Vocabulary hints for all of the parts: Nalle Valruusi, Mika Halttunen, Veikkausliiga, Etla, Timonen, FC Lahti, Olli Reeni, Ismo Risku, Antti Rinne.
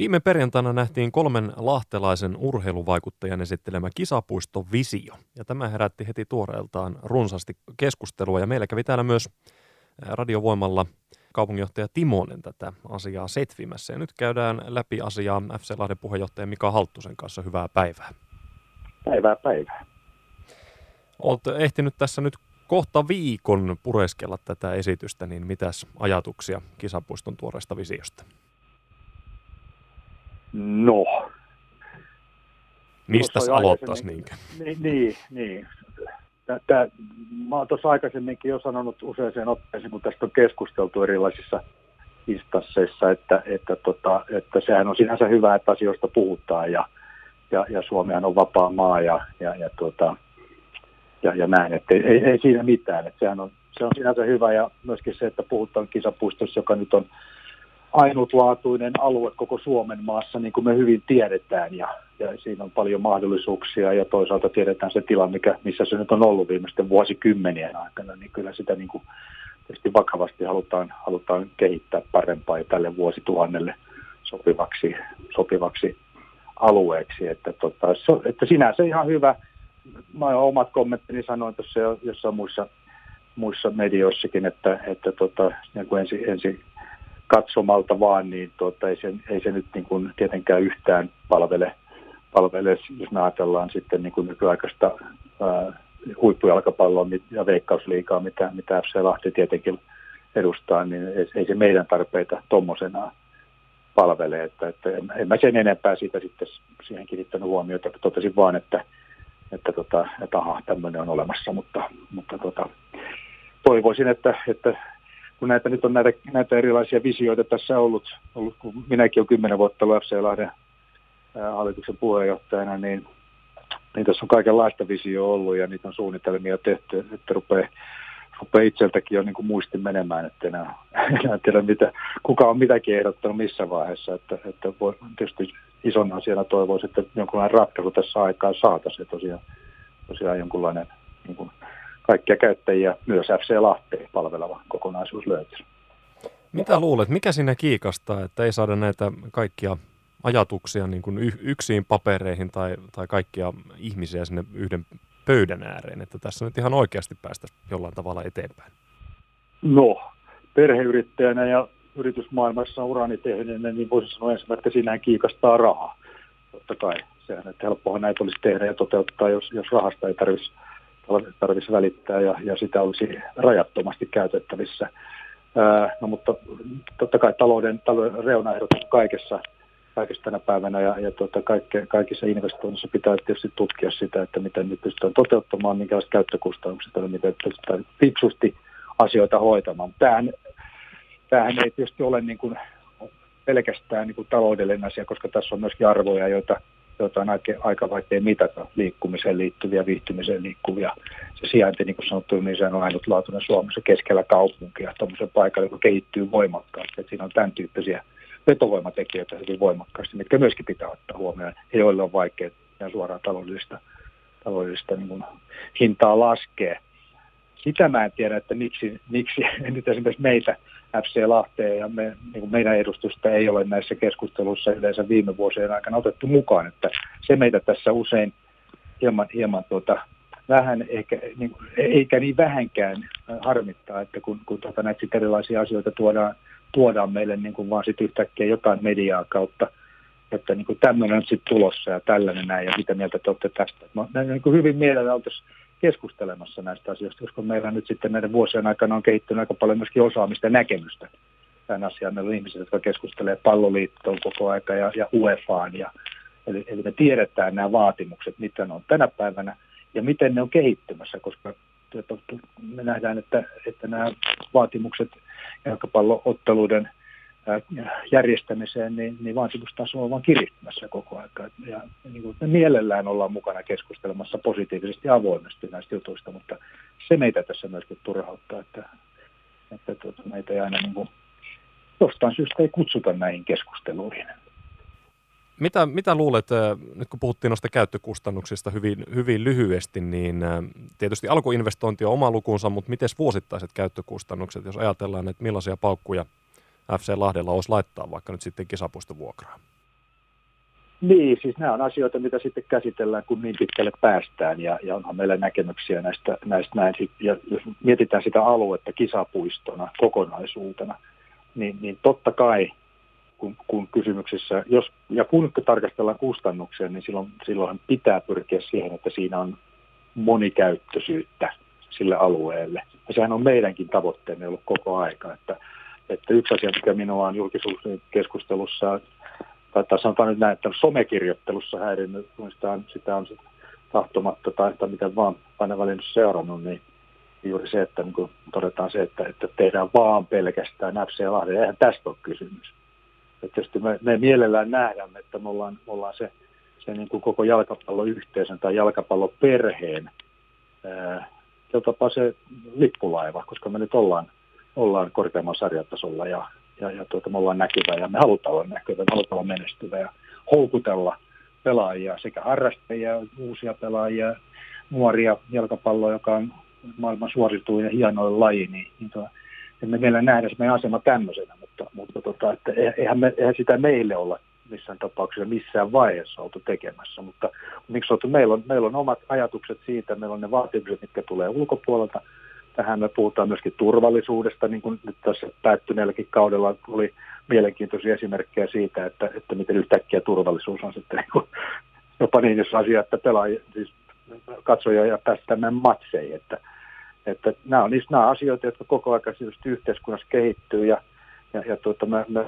Viime perjantaina nähtiin 3 lahtelaisen urheiluvaikuttajan esittelemä kisapuistovisio. Ja tämä herätti heti tuoreeltaan runsaasti keskustelua ja meillä kävi täällä myös Radiovoimalla kaupunginjohtaja Timonen tätä asiaa setvimässä. Ja nyt käydään läpi asiaa FC Lahden puheenjohtaja Mika Halttusen kanssa. Hyvää päivää. Päivää. Olet ehtinyt tässä nyt kohta viikon pureskella tätä esitystä, niin mitäs ajatuksia kisapuiston tuoreesta visiosta? No. Mistä aloittaisi niinkö? Niin. Mä oon tuossa aikaisemminkin jo sanonut useaseen otteeseen, kun tästä on keskusteltu erilaisissa instansseissa, että sehän on sinänsä hyvä, että asioista puhutaan ja Suomihan on vapaa maa ja näin, että ei siinä mitään. Että se on sinänsä hyvä ja myöskin se, että puhutaan kisapuistossa, joka nyt on ainutlaatuinen alue koko Suomen maassa, niin kuin me hyvin tiedetään, ja siinä on paljon mahdollisuuksia, ja toisaalta tiedetään se tila, missä se nyt on ollut viimeisten vuosikymmenien aikana, niin kyllä sitä niin kuin tietysti vakavasti halutaan kehittää parempaa ja tälle vuosituhannelle sopivaksi alueeksi, että sinänsä ihan hyvä. Mä omat kommenttini sanoin tuossa jossain muissa medioissakin, että niin kuin ensi katsomalta vaan, niin ei se nyt niin kuin tietenkään yhtään palvele, jos me ajatellaan sitten niin kuin nykyaikaista huippujalkapalloa ja Veikkausliigaa, mitä FC Lahti tietenkin edustaa, niin ei se meidän tarpeita tuommoisenaan palvele. Että en mä sen enempää siitä sitten siihen kiinnittänyt huomiota, että totesin vaan, että aha, tämmöinen on olemassa, mutta toivoisin, että kun näitä nyt on näitä erilaisia visioita tässä ollut, kun minäkin olen 10 vuotta ollut FC Lahden hallituksen puheenjohtajana, niin tässä on kaikenlaista visio ollut ja niitä on suunnitelmia tehty, että rupeaa itseltäkin jo niin kuin muisti menemään, että enää tiedä kuka on mitäkin ehdottanut missä vaiheessa, että voi, tietysti isona asiana toivoisi, että jonkunlainen ratkaisu tässä aikaan saataisiin tosiaan jonkunlainen niin kuin kaikkia käyttäjiä, myös FC Lahteen palveleva kokonaisuus löytyy. Mitä luulet, mikä siinä kiikastaa, että ei saada näitä kaikkia ajatuksia niin kuin yksiin papereihin tai kaikkia ihmisiä sinne yhden pöydän ääreen, että tässä nyt ihan oikeasti päästäisiin jollain tavalla eteenpäin? No, perheyrittäjänä ja yritysmaailmassa urani tehneenä, niin voisin sanoa ensimmäistä, että siinähän kiikastaa rahaa. Totta kai, sehän, että helppohan näitä olisi tehdä ja toteuttaa, jos rahasta ei tarvitsisi välittää ja sitä olisi rajattomasti käytettävissä. No, mutta totta kai talouden reunaehdot kaikessa tänä päivänä ja kaikissa investoinnissa pitää tietysti tutkia sitä, että miten nyt pystytään toteuttamaan, minkälaiset käyttökustannukset on, miten pystytään fiksusti asioita hoitamaan. Tämähän ei tietysti ole niin kuin pelkästään niin kuin taloudellinen asia, koska tässä on myöskin arvoja, joita on aika vaikea mitata, liikkumiseen liittyviä, viihtymiseen liikkuvia. Se sijainti, niin kuin sanottu, niin sehän on ainutlaatuinen Suomessa keskellä kaupunkia, tuollaisen paikan, joka kehittyy voimakkaasti. Et siinä on tämän tyyppisiä vetovoimatekijöitä hyvin voimakkaasti, mitkä myöskin pitää ottaa huomioon, ja joilla on vaikea ja suoraan taloudellista niin kuin hintaa laskea. Sitä mä en tiedä, että miksi nyt esimerkiksi meitä FC Lahteen ja niin kuin meidän edustusta ei ole näissä keskusteluissa yleensä viime vuosien aikana otettu mukaan, että se meitä tässä usein hieman vähän, eikä niin vähänkään harmittaa, että kun näitä erilaisia asioita tuodaan meille niin kuin vaan sitten yhtäkkiä jotain mediaa kautta, että niin kuin tämmöinen on sitten tulossa ja tällainen näin ja mitä mieltä te olette tästä. Mä niin kuin hyvin mielellä oltaisiin keskustelemassa näistä asioista, koska meillä nyt sitten näiden vuosien aikana on kehittynyt aika paljon myöskin osaamista ja näkemystä tämän asiaan. Meillä on ihmisiä, jotka keskustelee palloliittoon koko aika ja UEFAan. Eli me tiedetään nämä vaatimukset, mitä ne on tänä päivänä ja miten ne on kehittymässä, koska me nähdään, että nämä vaatimukset jalkapallootteluiden järjestämiseen, niin vaatimustaso on vaan kiristymässä koko ajan. Ja niin kuin me mielellään ollaan mukana keskustelemassa positiivisesti ja avoimesti näistä jutuista, mutta se meitä tässä myöskin turhauttaa, että meitä ei aina niin kuin, jostain syystä ei kutsuta näihin keskusteluihin. Mitä luulet, nyt kun puhuttiin noista käyttökustannuksista hyvin lyhyesti, niin tietysti alkuinvestointi on oma lukunsa, mutta miten vuosittaiset käyttökustannukset, jos ajatellaan, että millaisia paukkuja FC Lahdella olisi laittaa vaikka nyt sitten kisapuistovuokraa? Niin, siis nämä on asioita, mitä sitten käsitellään, kun niin pitkälle päästään, ja onhan meillä näkemyksiä näistä näin. Ja jos mietitään sitä aluetta kisapuistona kokonaisuutena, niin totta kai, kun kysymyksessä, kun tarkastellaan kustannuksia, niin silloin pitää pyrkiä siihen, että siinä on monikäyttöisyyttä sille alueelle. Ja sehän on meidänkin tavoitteemme ollut koko aika, että yksi asia, mikä minua on julkisuuskeskustelussa, tai sanotaan nyt näin, että somekirjoittelussa häirinnyt, kun sitä on tahtomatta tai miten vaan aina valinnut seurannut, niin juuri se, että niin kun todetaan se, että tehdään vaan pelkästään FC Lahden, eihän tästä ole kysymys. Että tietysti me mielellään nähdään, että me ollaan se niin kuin koko jalkapalloyhteisön tai jalkapalloperheen se lippulaiva, koska me nyt ollaan korkeamman sarjatasolla ja me ollaan näkyvä ja me halutaan olla näkyvä, me halutaan olla menestyvä ja houkutella pelaajia, sekä harrastajia, uusia pelaajia, nuoria jalkapalloa, joka on maailman suosituin ja hienoin laji, niin me meillä nähdään se meidän asema tämmöisenä, mutta että eihän sitä meille olla missään tapauksessa missään vaiheessa oltu tekemässä, mutta miksi meillä on omat ajatukset siitä, meillä on ne vaatimukset, mitkä tulee ulkopuolelta. Tähän me puhutaan myöskin turvallisuudesta, niin kuin nyt tässä päättyneelläkin kaudella oli mielenkiintoisia esimerkkejä siitä, että miten yhtäkkiä turvallisuus on sitten niin kuin, jopa niin, jos asia, että pelaajia, siis katsoja ja päästään matseihin. Että nämä on asioita, jotka koko ajan yhteiskunnassa kehittyy ja me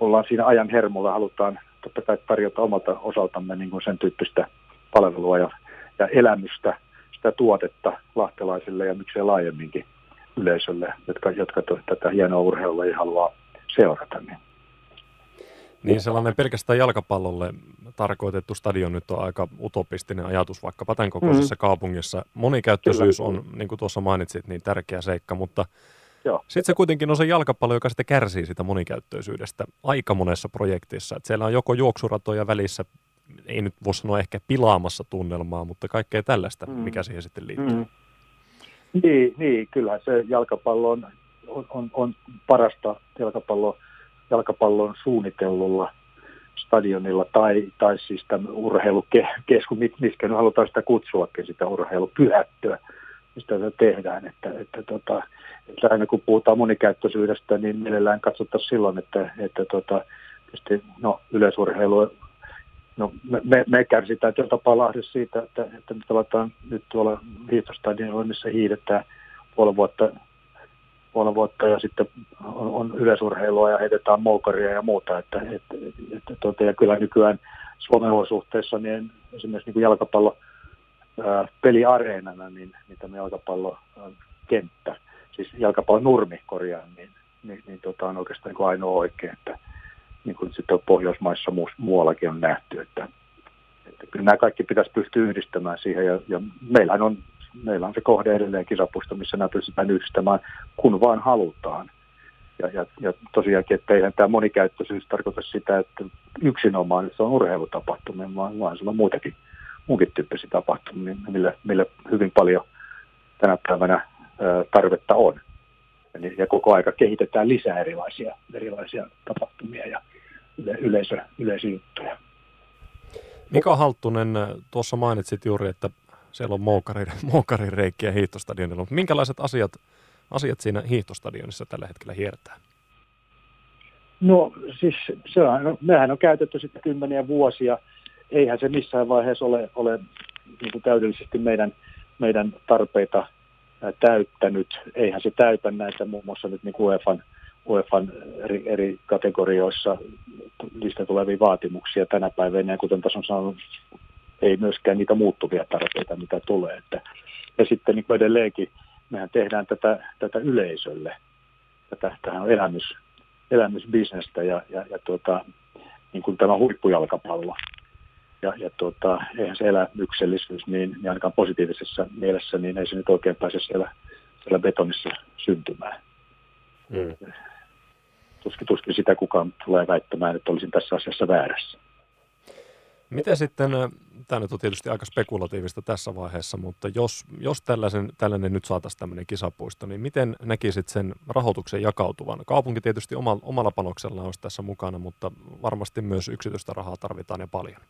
ollaan siinä ajan hermolla, halutaan totta kai tarjota omalta osaltamme niin kuin sen tyyppistä palvelua ja elämystä, sitä tuotetta lahtelaisille ja miksei laajemminkin yleisölle, jotka tätä hienoa urheilua ei halua seurata. Niin sellainen pelkästään jalkapallolle tarkoitettu stadion nyt on aika utopistinen ajatus, vaikkapa tämän kokoisessa kaupungissa. Monikäyttöisyys on, niin kuin tuossa mainitsit, niin tärkeä seikka, mutta sitten se kuitenkin on se jalkapallo, joka sitten kärsii sitä monikäyttöisyydestä aika monessa projektissa. Et siellä on joko juoksuratoja välissä, ei nyt voi sanoa ehkä pilaamassa tunnelmaa, mutta kaikkea tällaista, mikä siihen sitten liittyy. Niin, kyllähän se jalkapallo on parasta jalkapallon suunnitellulla stadionilla tai siis tämän urheilukeskus, miksi halutaan sitä kutsuakin, sitä urheilupyhättöä, mistä se tehdään. Että aina kun puhutaan monikäyttöisyydestä, niin mielellään katsottaisiin silloin, että yleisurheilu. No, me kärsitään tällä tapaa Lahdessa siitä, että me pelataan nyt tuolla hiihtostadionilla, missä hiidetään puoli vuotta ja sitten on yleisurheilua ja heitetään moukaria ja muuta. Ja kyllä nykyään Suomen olosuhteissa niin esimerkiksi niin jalkapallo peliareenana, niin tämä jalkapallokenttä, siis jalkapallonurmi korjaan, niin on oikeastaan niin ainoa oikein, että niin kuin sitten Pohjoismaissa muuallakin on nähty, että kyllä nämä kaikki pitäisi pystyä yhdistämään siihen, ja meillä on se kohde edelleen kisapuisto, missä nämä pystytään yhdistämään, kun vaan halutaan. Ja tosiaankin, että eihän tämä monikäyttöisyys tarkoita sitä, että yksinomaan se on urheilutapahtumia, vaan se on muunkin tyyppisiä tapahtumia, millä hyvin paljon tänä päivänä tarvetta on. Ja koko aika kehitetään lisää erilaisia tapahtumia ja yleisöjuttuja. Mika Halttunen, tuossa mainitsit juuri, että siellä on moukarireikiä hiihtostadionilla, mutta minkälaiset asiat siinä hiihtostadionissa tällä hetkellä hiertää? No siis mehän on käytetty sitä kymmeniä vuosia. Eihän se missään vaiheessa ole niin kuin täydellisesti meidän tarpeita täyttänyt. Eihän se täytä näitä muun muassa nyt niin UEFan eri kategorioissa niistä tulevia vaatimuksia tänä päivänä, ja kuten tässä on sanonut, ei myöskään niitä muuttuvia tarpeita, mitä tulee. Ja sitten niin edelleenkin mehän tehdään tätä yleisölle. Tähän on elämysbisnestä niin kuin tämä huippujalkapallo. Ja eihän se elämyksellisyys, niin ainakaan positiivisessa mielessä, niin ei se nyt oikein pääse siellä betonissa syntymään. Tuskin sitä kukaan tulee väittämään, että olisin tässä asiassa väärässä. Miten sitten, tämä nyt on tietysti aika spekulatiivista tässä vaiheessa, mutta jos tällainen nyt saataisiin tämmöinen kisapuisto, niin miten näkisit sen rahoituksen jakautuvan? Kaupunki tietysti omalla panoksellaan olisi tässä mukana, mutta varmasti myös yksityistä rahaa tarvitaan ja paljon.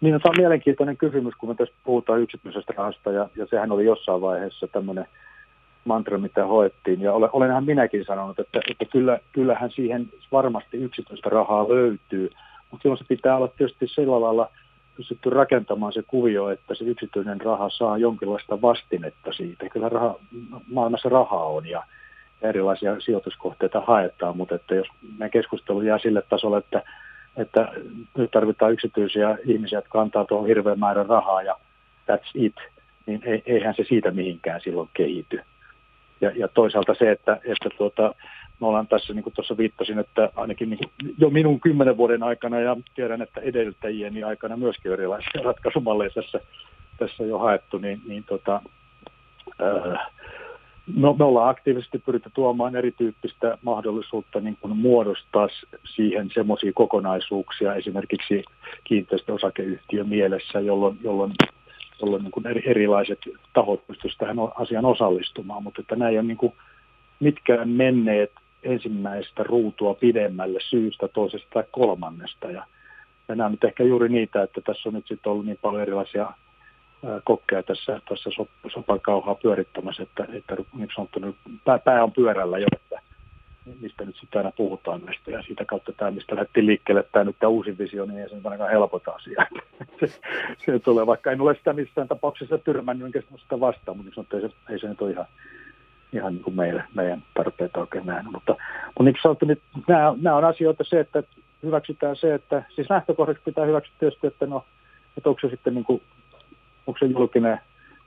Niin, no, tämä on mielenkiintoinen kysymys, kun me tässä puhutaan yksityisestä rahasta, ja sehän oli jossain vaiheessa tämmöinen mantra, mitä hoettiin, ja olenhan minäkin sanonut, että kyllähän siihen varmasti yksityistä rahaa löytyy, mutta silloin se pitää olla tietysti sillä lailla pystytty rakentamaan se kuvio, että se yksityinen raha saa jonkinlaista vastinetta siitä. Kyllä maailmassa rahaa on, ja erilaisia sijoituskohteita haetaan, mutta että jos meidän keskustelu jää sille tasolle, että nyt tarvitaan yksityisiä ihmisiä, jotka antaa tuohon hirveän määrän rahaa, ja that's it, niin eihän se siitä mihinkään silloin kehity. Ja toisaalta se, että me ollaan tässä, niin kuin tuossa viittasin, että ainakin niin jo minun 10 vuoden aikana, ja tiedän, että edeltäjieni aikana myöskin erilaisia ratkaisumalleja tässä jo haettu, no, me ollaan aktiivisesti pyritty tuomaan erityyppistä mahdollisuutta niin kuin muodostaa siihen semmoisia kokonaisuuksia, esimerkiksi kiinteistöosakeyhtiö mielessä, jolloin niin kuin erilaiset tahot pystyisivät tähän asiaan osallistumaan, mutta että nämä ei ole niin kuin mitkään menneet ensimmäistä ruutua pidemmälle syystä, toisesta tai kolmannesta. Ja nämä nyt ehkä juuri niitä, että tässä on nyt sitten ollut niin paljon erilaisia kokkeja tässä sopankauhaa pyörittämässä, että niin sanottu, pää on pyörällä jo, että mistä nyt sitten aina puhutaan näistä, ja siitä kautta tämä, mistä lähdettiin liikkeelle, tämä nyt tämä uusi visio, niin ei se ainakaan helpota asiaa. Se tulee, vaikka en ole sitä missään tapauksessa tyrmännyt, enkä sitä vastaan, mutta niin sanottu, ei se nyt ole ihan niin kuin meidän tarpeita oikein näin. Mutta niin kuin sanottu, niin nämä on asioita se, että hyväksytään se, että siis lähtökohdaksi pitää hyväksyä tietysti, että no, että onko se sitten niin kuin, onko se julkinen,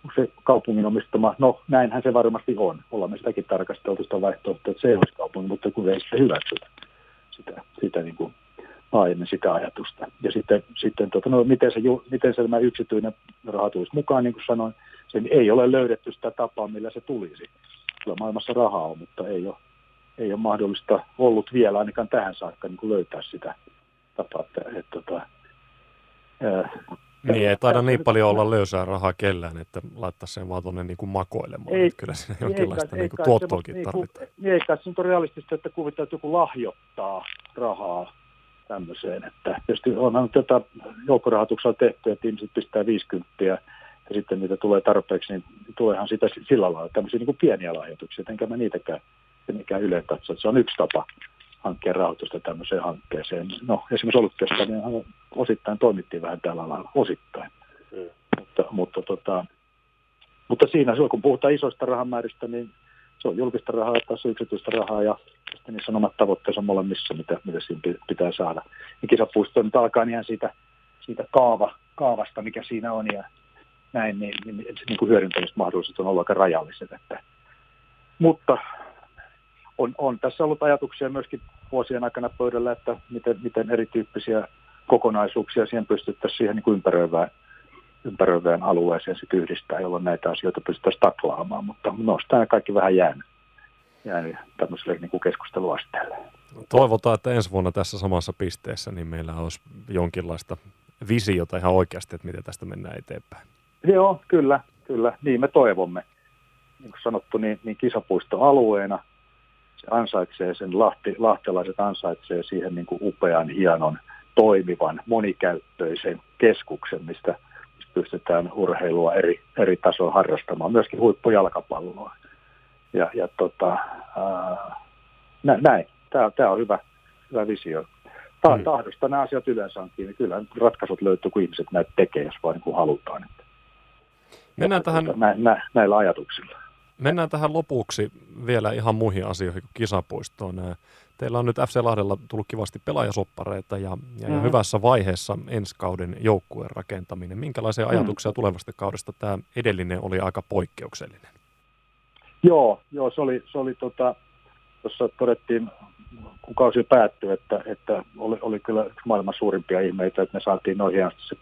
onko se kaupungin omistama? No, näinhän se varmasti on. Ollaan me sitäkin tarkasteltu sitä vaihtoehtoa, että se ei olisi kaupungin, mutta kun ei sitä hyväksytä sitä niin kuin laajemmin sitä ajatusta. Ja sitten miten se tämä yksityinen raha tulisi mukaan, niin kuin sanoin, sen ei ole löydetty sitä tapaa, millä se tulisi. Kyllä maailmassa rahaa on, mutta ei ole mahdollista ollut vielä ainakaan tähän saakka niin kuin löytää sitä tapaa, niin, ei taida niin paljon olla löysää rahaa kellään, että laittaa sen vaan tuonne niin kuin makoilemaan. Ei, kyllä siinä jonkinlaista niin kuin tuottoakin tarvitaan. Ei kai se nyt on realistista, että kuvitaan, että joku lahjoittaa rahaa tämmöiseen. Että tietysti onhan tätä joukkorahoituksella tehty, että ihmiset pistää 50 ja sitten niitä tulee tarpeeksi, niin tuleehan sitä sillä lailla tämmöisiä niin kuin pieniä lahjoituksia. Enkä mä niitäkään yleen katso. Se on yksi tapa hankkeen rahoitusta tämmöiseen hankkeeseen. No, esimerkiksi Olympiastadionhan osittain toimittiin vähän tällä lailla, osittain. Mm. Mutta siinä silloin, kun puhutaan isoista rahamääristä, niin se on julkista rahaa, taas on yksityistä rahaa, ja sitten niissä on omat tavoitteensa molemmissa, mitä siinä pitää saada. Ja kisapuisto nyt alkaa ihan siitä kaavasta, mikä siinä on, ja näin, niin kuin hyödyntämismahdollisuudet on ollut aika rajalliset. Mutta on tässä ollut ajatuksia myöskin vuosien aikana pöydällä, että miten erityyppisiä kokonaisuuksia siihen pystyttäisiin siihen niin ympäröivään alueeseen sitten yhdistää, jolloin näitä asioita pystyttäisiin taklaamaan, mutta noista kaikki vähän jäänyt tämmöiselle niin kuin keskusteluasteelle. Toivotaan, että ensi vuonna tässä samassa pisteessä niin meillä olisi jonkinlaista visiota ihan oikeasti, että miten tästä mennään eteenpäin. Joo, kyllä, niin me toivomme. Niin kuin sanottu, niin kisapuistoalueena se ansaitsee sen, lahtelaiset ansaitsee siihen niin kuin upean, hienon, toimivan, monikäyttöisen keskuksen, mistä pystytään urheilua eri tasolla harrastamaan, myöskin huippujalkapalloa. Näin, tämä on hyvä visio. Tahdosta nämä asiat yleensä on kiinni. Kyllä ratkaisut löytyy, kun ihmiset näitä tekee, jos vain niin kuin halutaan. Mennään tähän näillä ajatuksilla. Mennään tähän lopuksi vielä ihan muihin asioihin kuin kisapuistoon. Teillä on nyt FC Lahdella tullut kivasti pelaajasoppareita ja hyvässä vaiheessa ensi kauden joukkueen rakentaminen. Minkälaisia ajatuksia tulevasta kaudesta tämä edellinen oli aika poikkeuksellinen? Joo, se oli tuossa todettiin, kun kausi päättyi, että oli kyllä maailman suurimpia ihmeitä, että me saatiin noin hienosti se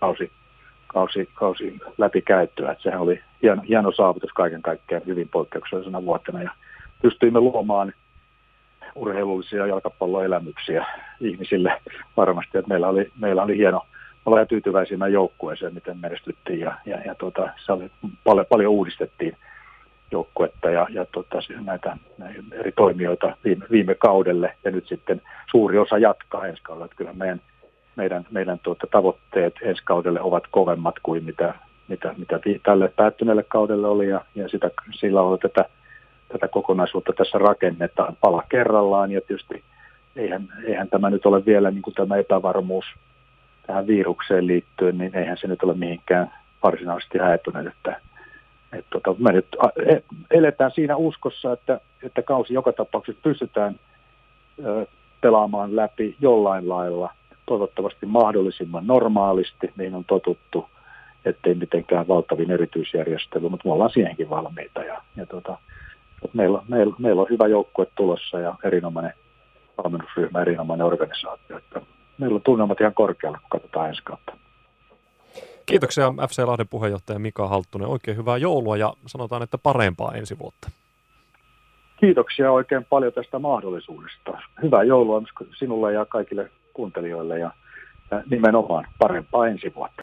kausi läpikäyttöä. Että sehän oli hieno saavutus kaiken kaikkiaan hyvin poikkeuksellisena vuotena, ja pystyimme luomaan urheilullisia jalkapalloelämyksiä ihmisille varmasti. Että meillä oli hieno ollaan tyytyväisiä joukkueeseen, miten menestyttiin ja paljon uudistettiin joukkuetta ja näitä eri toimijoita viime kaudelle, ja nyt sitten suuri osa jatkaa ensi kaudella. Kyllä meidän tavoitteet ensi kaudelle ovat kovemmat kuin mitä tälle päättyneelle kaudelle oli, ja sillä on tätä kokonaisuutta tässä rakennetaan pala kerrallaan, ja tietysti eihän tämä nyt ole vielä niin kuin tämä epävarmuus tähän virukseen liittyen, niin eihän se nyt ole mihinkään varsinaisesti häipynyt, että me nyt eletään siinä uskossa, että kausi joka tapauksessa pystytään pelaamaan läpi jollain lailla, toivottavasti mahdollisimman normaalisti, niin on totuttu, ettei mitenkään valtavin erityisjärjestely, mutta me ollaan siihenkin valmiita. Meillä on hyvä joukkue tulossa ja erinomainen valmennusryhmä, erinomainen organisaatio. Että meillä on tunnelmat ihan korkealla, kun katsotaan ensi kautta. Kiitoksia FC Lahden puheenjohtaja Mika Halttunen. Oikein hyvää joulua ja sanotaan, että parempaa ensi vuotta. Kiitoksia oikein paljon tästä mahdollisuudesta. Hyvää joulua sinulle ja kaikille kuuntelijoille ja nimenomaan parempaa ensi vuotta.